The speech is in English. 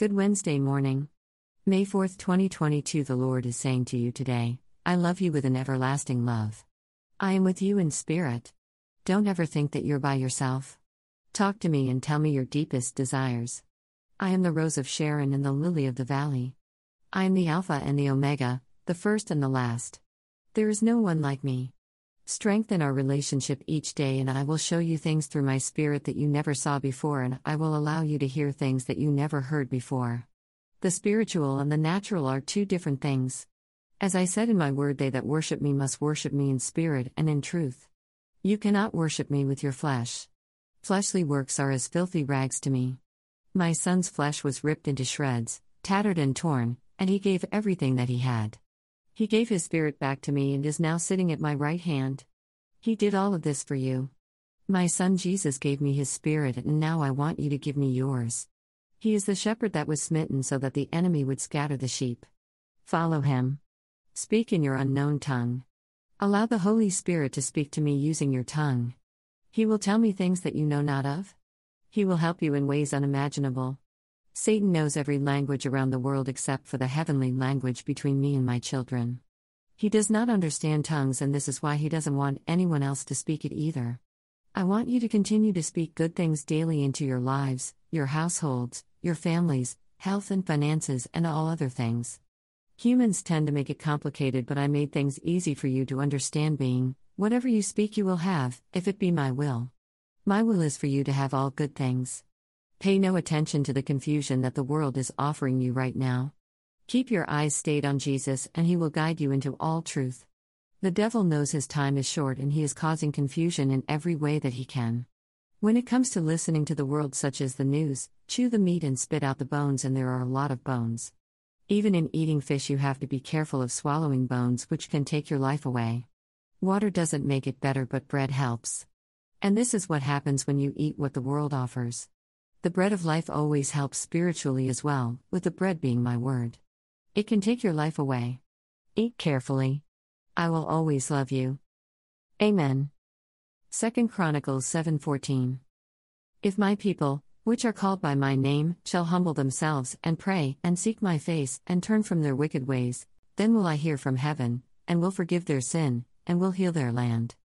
Good Wednesday morning. May 4, 2022. The Lord is saying to you today, I love you with an everlasting love. I am with you in spirit. Don't ever think that you're by yourself. Talk to me and tell me your deepest desires. I am the rose of Sharon and the lily of the valley. I am the Alpha and the Omega, the first and the last. There is no one like me. Strengthen our relationship each day, and I will show you things through my spirit that you never saw before, and I will allow you to hear things that you never heard before. The spiritual and the natural are two different things. As I said in my word, they that worship me must worship me in spirit and in truth. You cannot worship me with your flesh. Fleshly works are as filthy rags to me. My son's flesh was ripped into shreds, tattered and torn, and he gave everything that he had. He gave his spirit back to me and is now sitting at my right hand. He did all of this for you. My son Jesus gave me his spirit, and now I want you to give me yours. He is the shepherd that was smitten so that the enemy would scatter the sheep. Follow him. Speak in your unknown tongue. Allow the Holy Spirit to speak to me using your tongue. He will tell me things that you know not of. He will help you in ways unimaginable. Satan knows every language around the world except for the heavenly language between me and my children. He does not understand tongues, and this is why he doesn't want anyone else to speak it either. I want you to continue to speak good things daily into your lives, your households, your families, health and finances, and all other things. Humans tend to make it complicated, but I made things easy for you to understand, being, whatever you speak you will have, if it be my will. My will is for you to have all good things. Pay no attention to the confusion that the world is offering you right now. Keep your eyes stayed on Jesus, and he will guide you into all truth. The devil knows his time is short, and he is causing confusion in every way that he can. When it comes to listening to the world, such as the news, chew the meat and spit out the bones, and there are a lot of bones. Even in eating fish, you have to be careful of swallowing bones, which can take your life away. Water doesn't make it better, but bread helps. And this is what happens when you eat what the world offers. The bread of life always helps spiritually as well, with the bread being my word. It can take your life away. Eat carefully. I will always love you. Amen. 2 Chronicles 7:14. If my people, which are called by my name, shall humble themselves, and pray, and seek my face, and turn from their wicked ways, then will I hear from heaven, and will forgive their sin, and will heal their land.